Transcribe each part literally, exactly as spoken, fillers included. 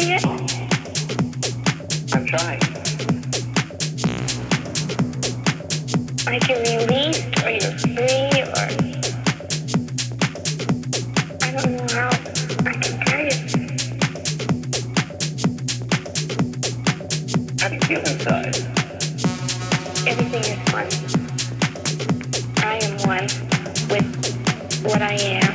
see it? I'm trying. Like you're released or you're free or... I don't know how I can tell you. How do you feel inside? Everything is one. I am one with what I am.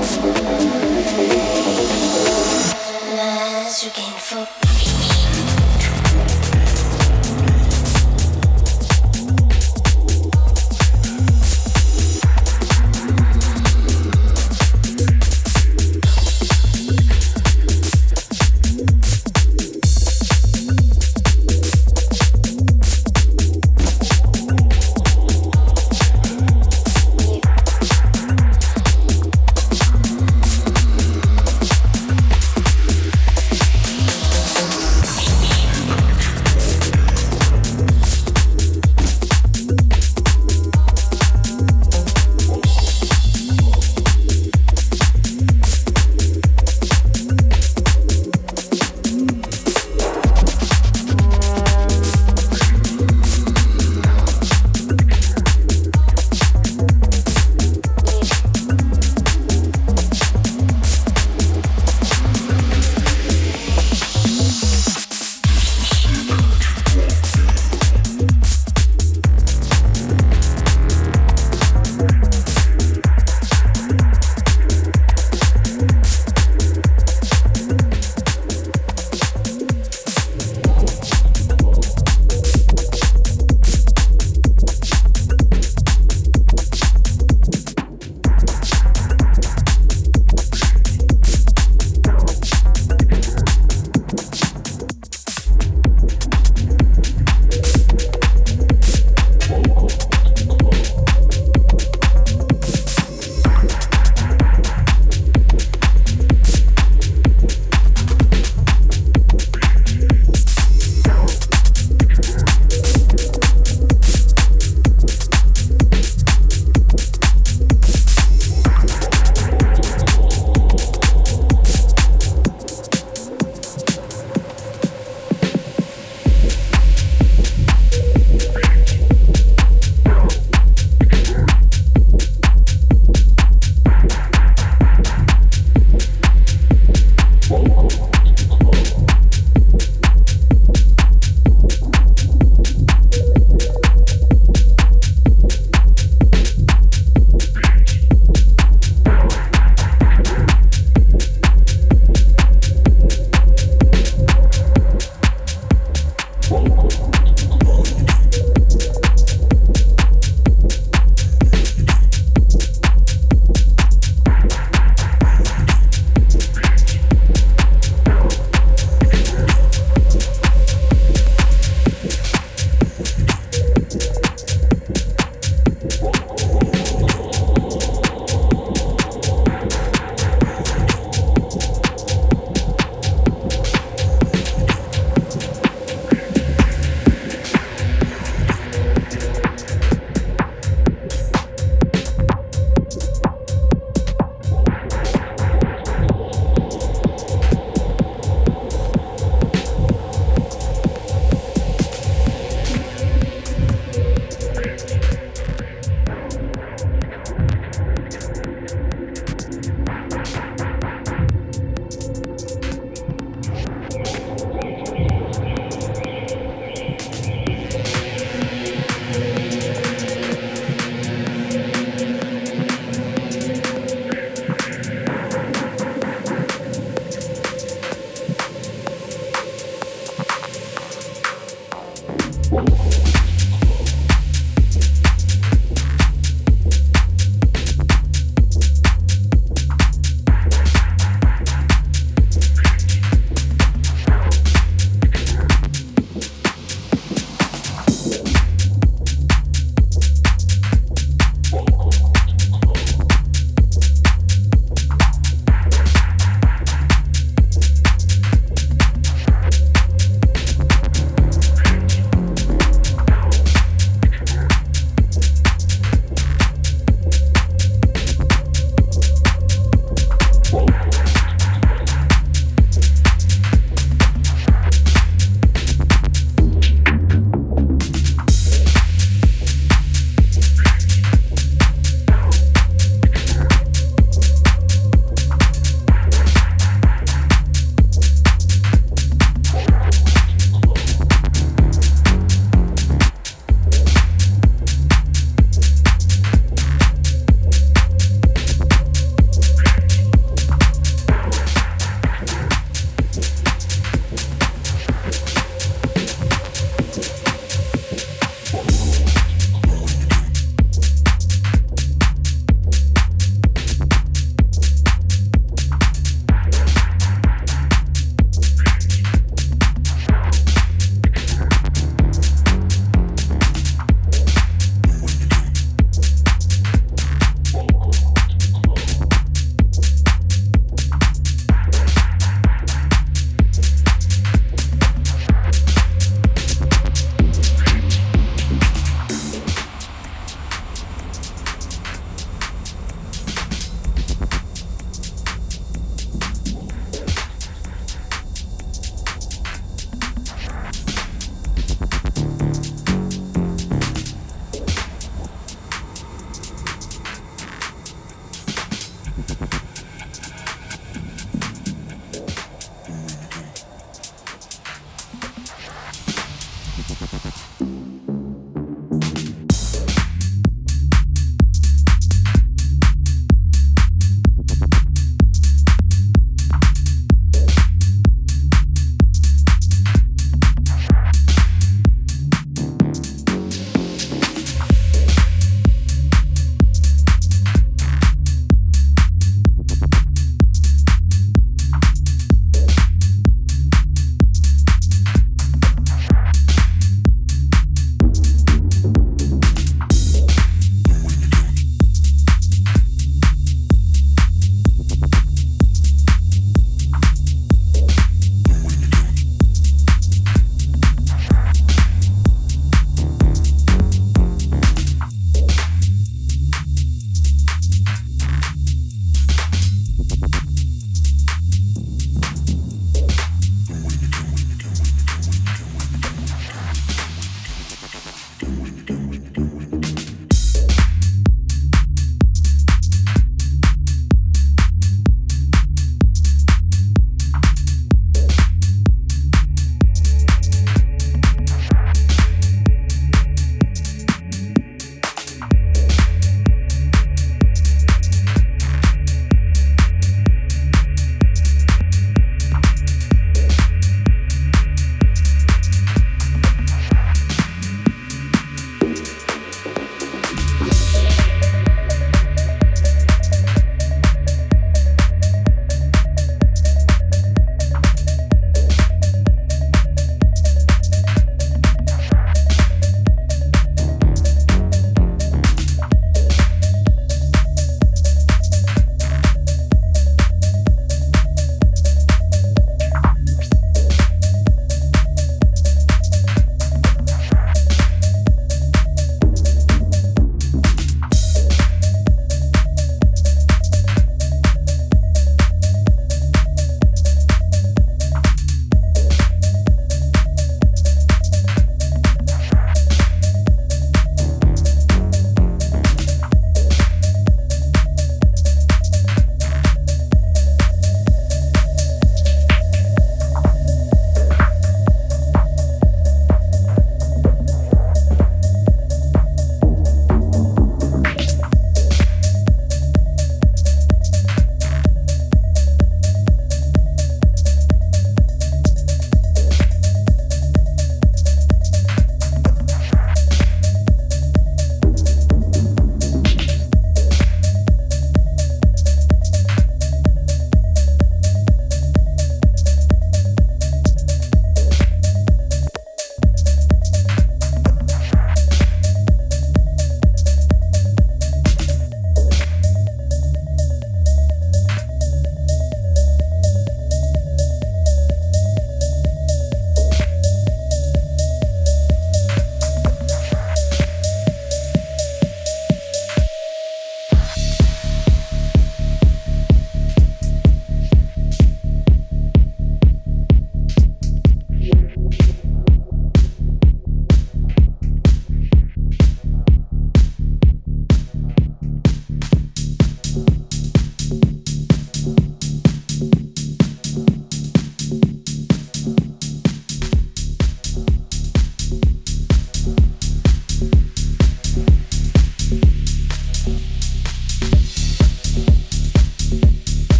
Thank you.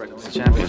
breakfast champion.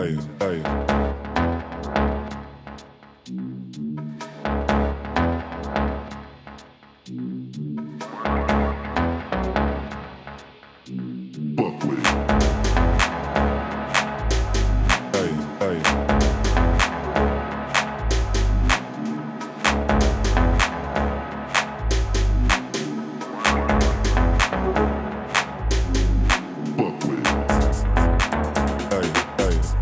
tell you, tell you. Fuck with it. Tell you, tell you. Fuck with it. Tell you, tell you.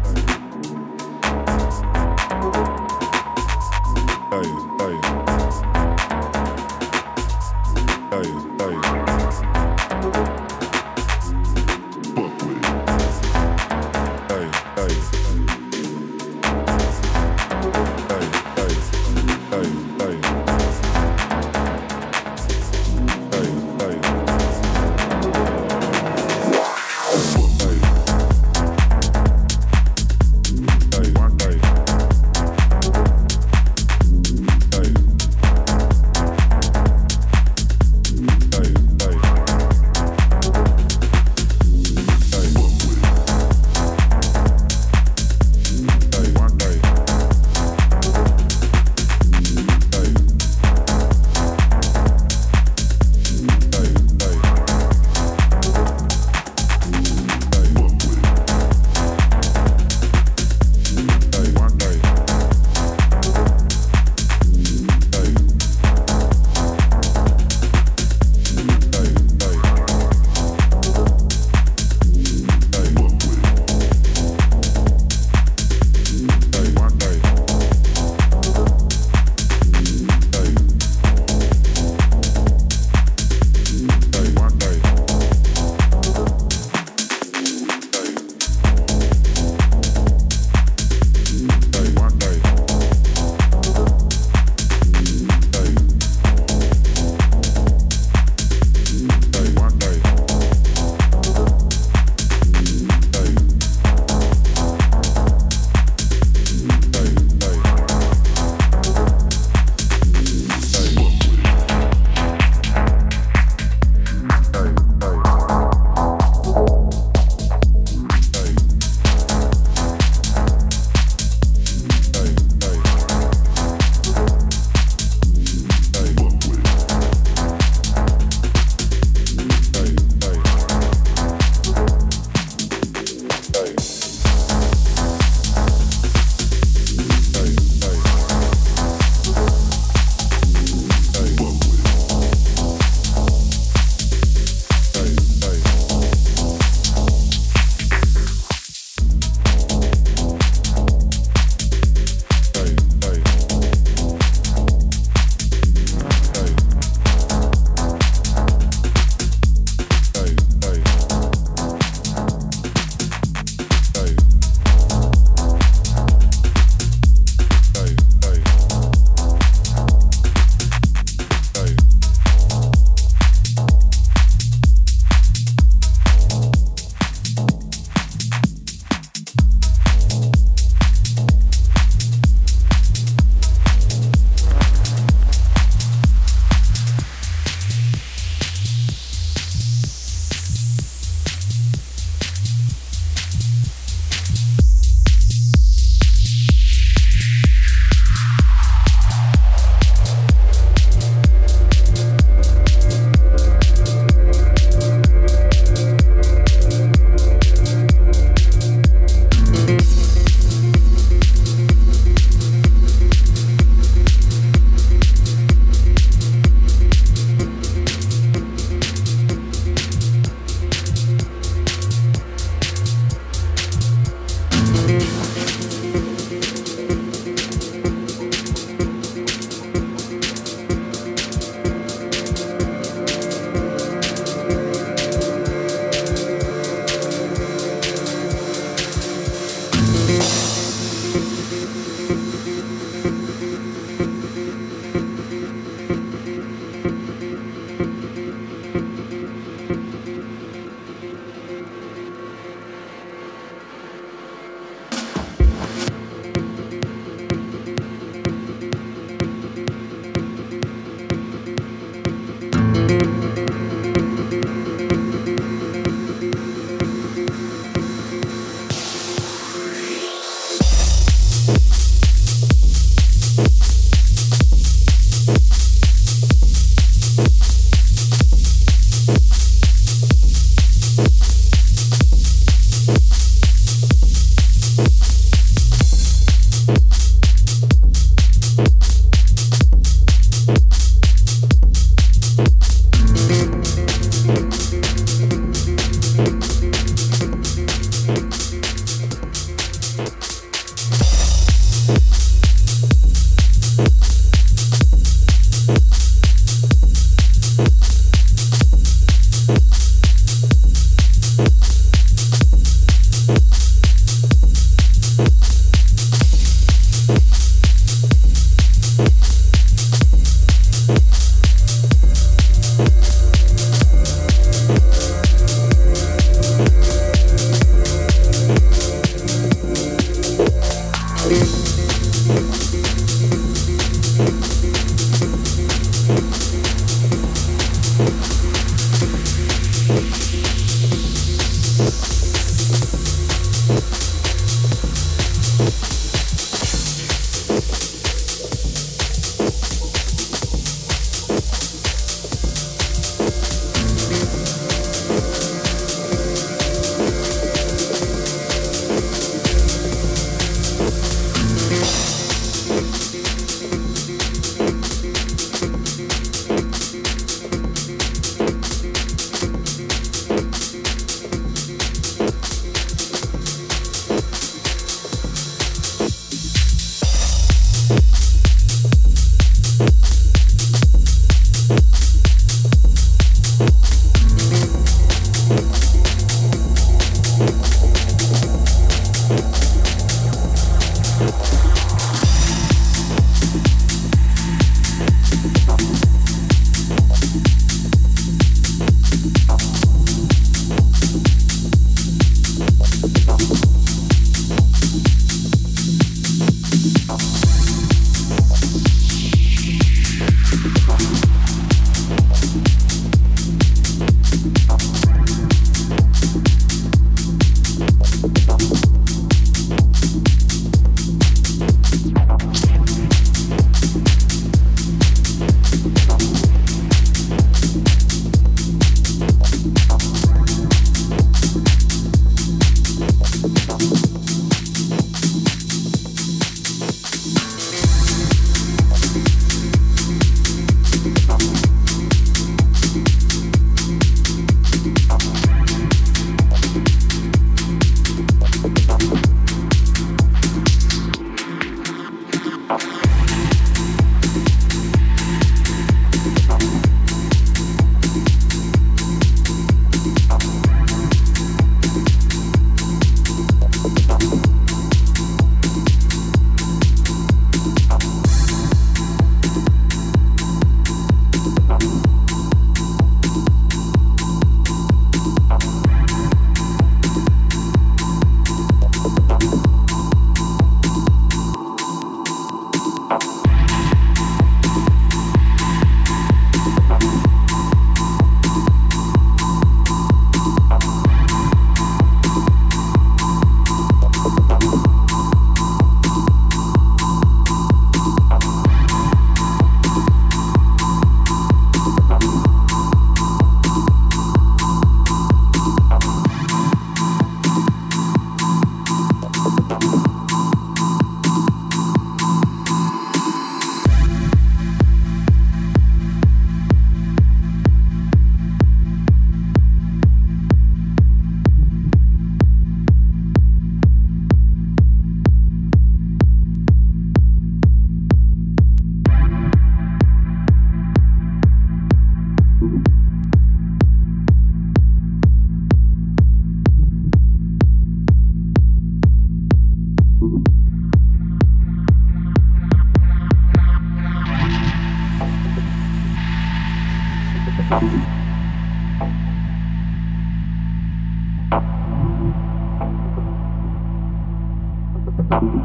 Bye.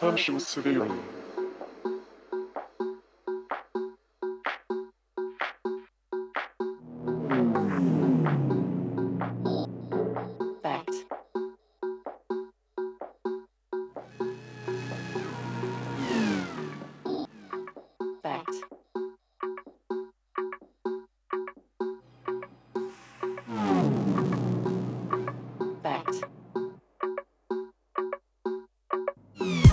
Herschel Severian. Fact. Fact. Fact. Thank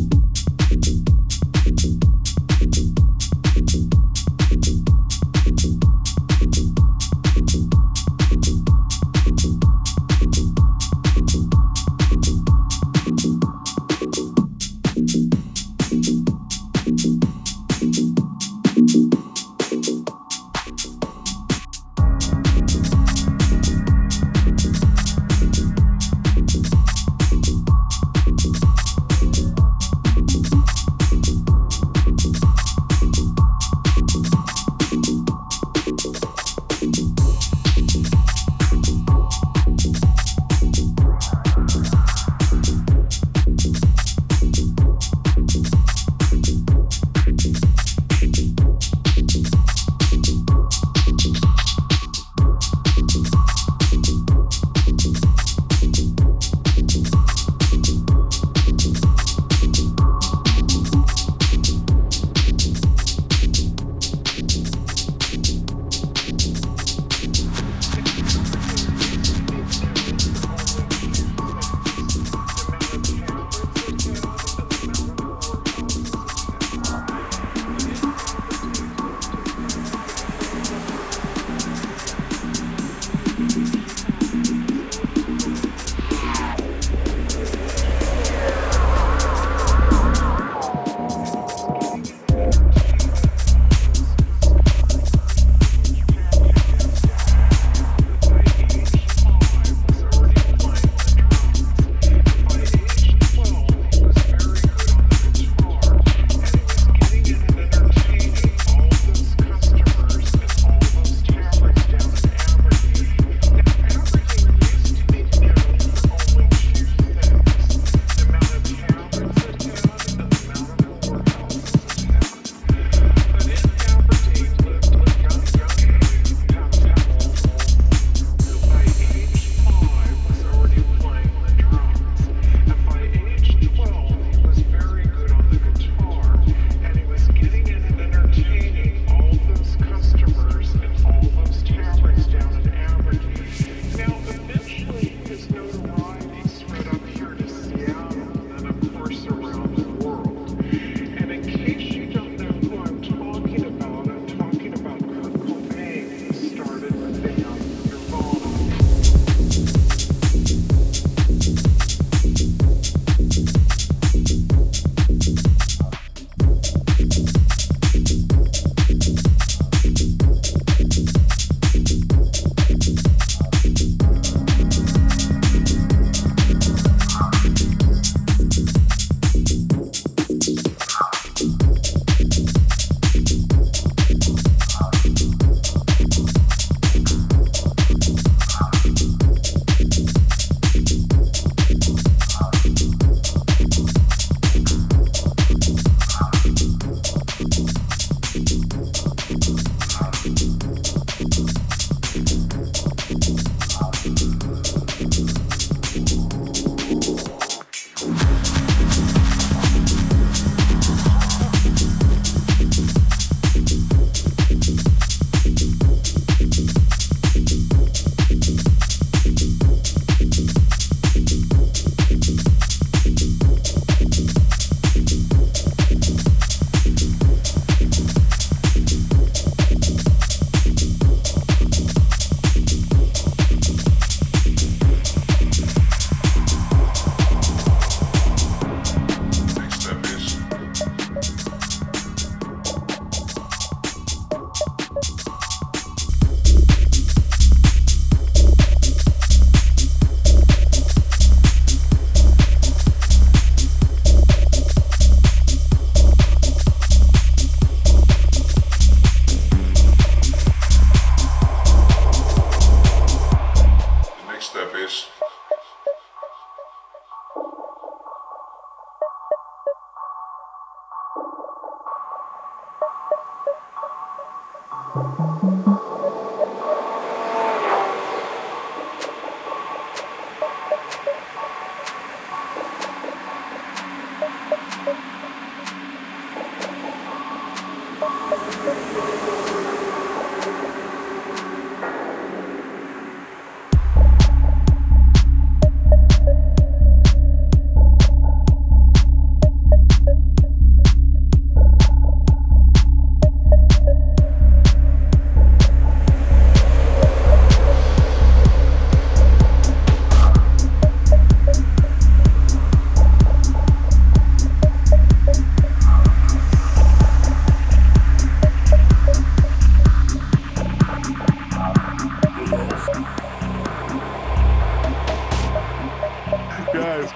you.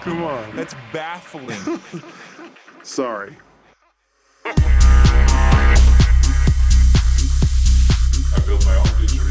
Come on. That's baffling. Sorry. I built my own didgeridoo.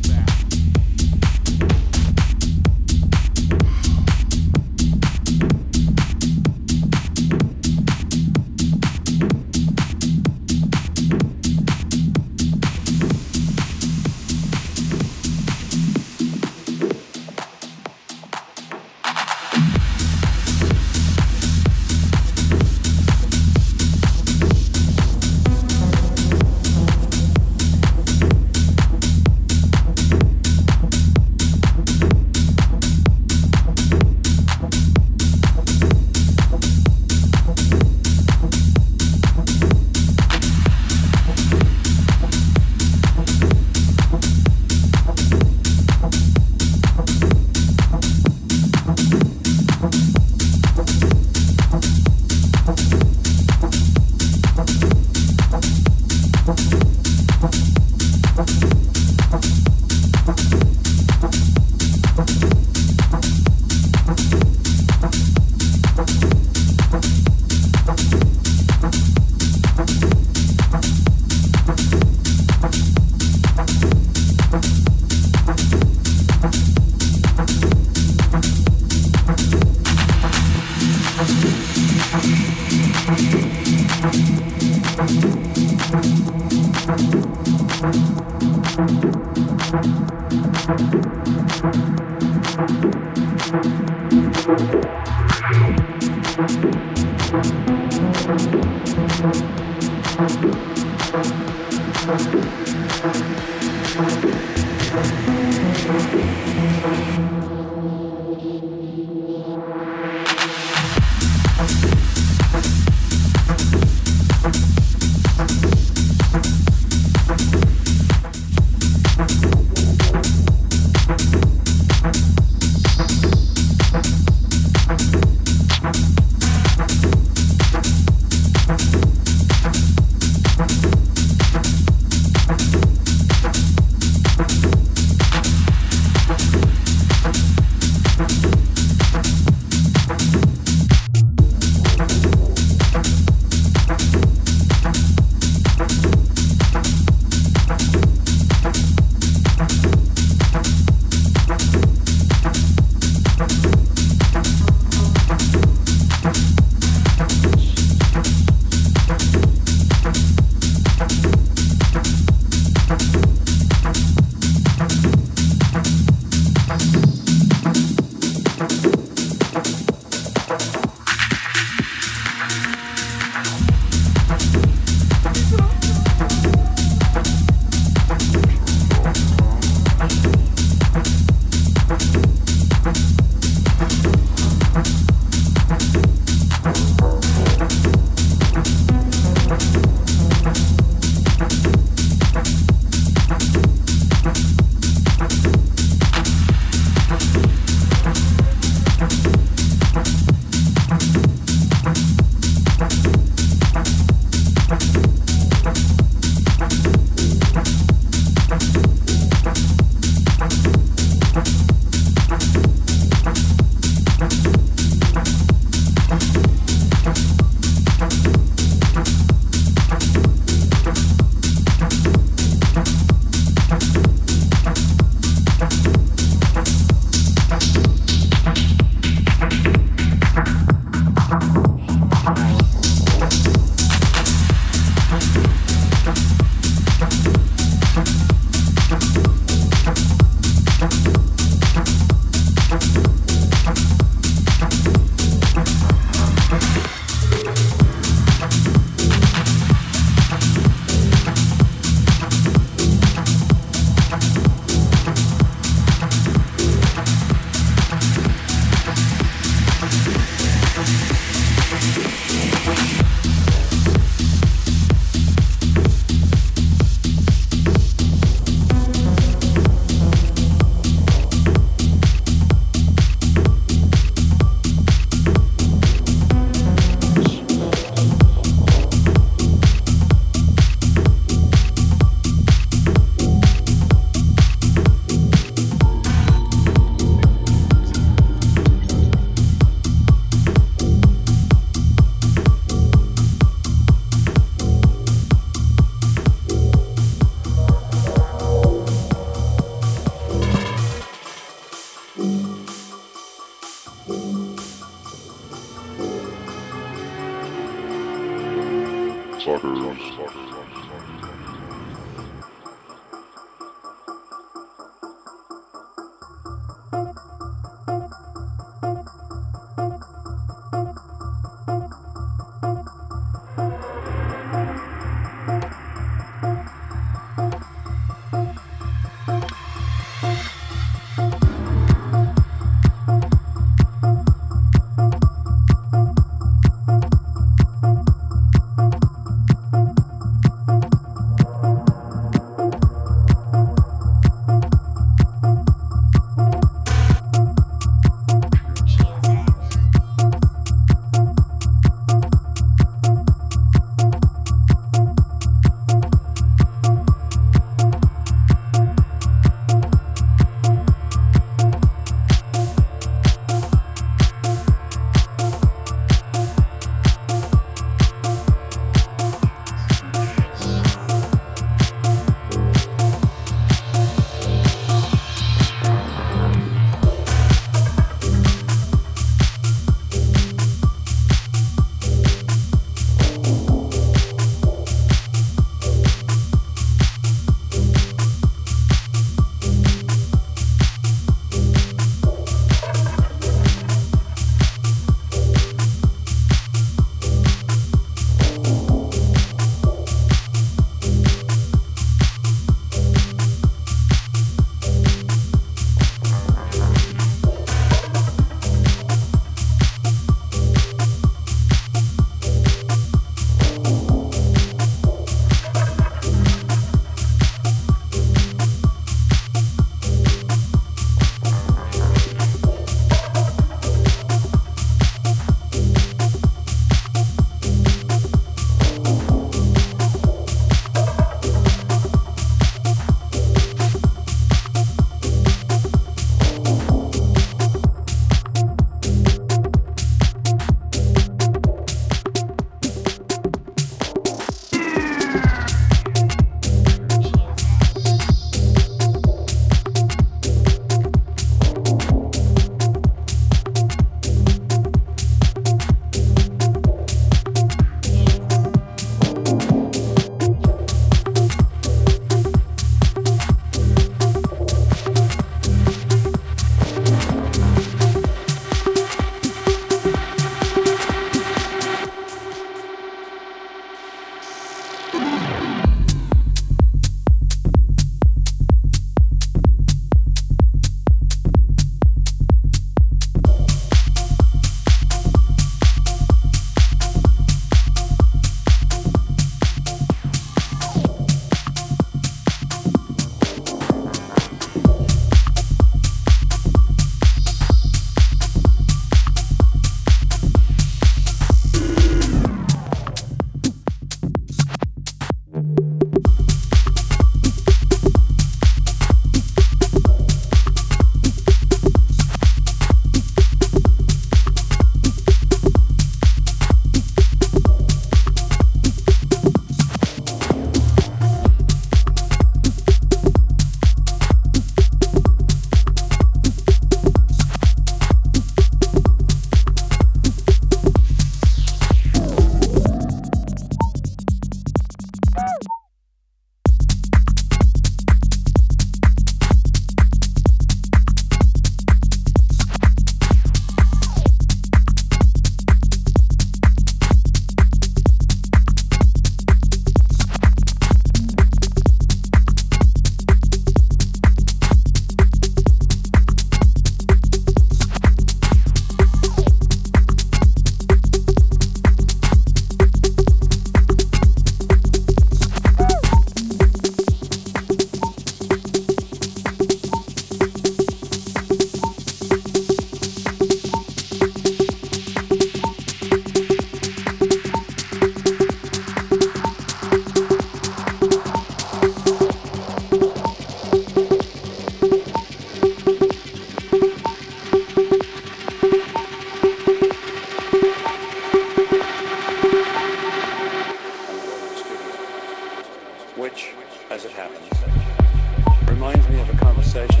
happens. It reminds me of a conversation.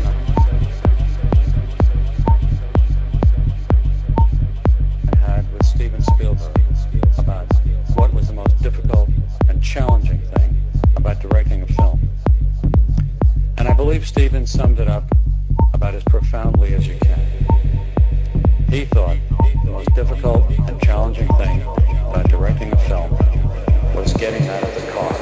Steven summed it up about as profoundly as you can. He thought the most difficult and challenging thing about directing a film was getting out of the car.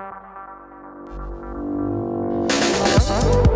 Uh-huh.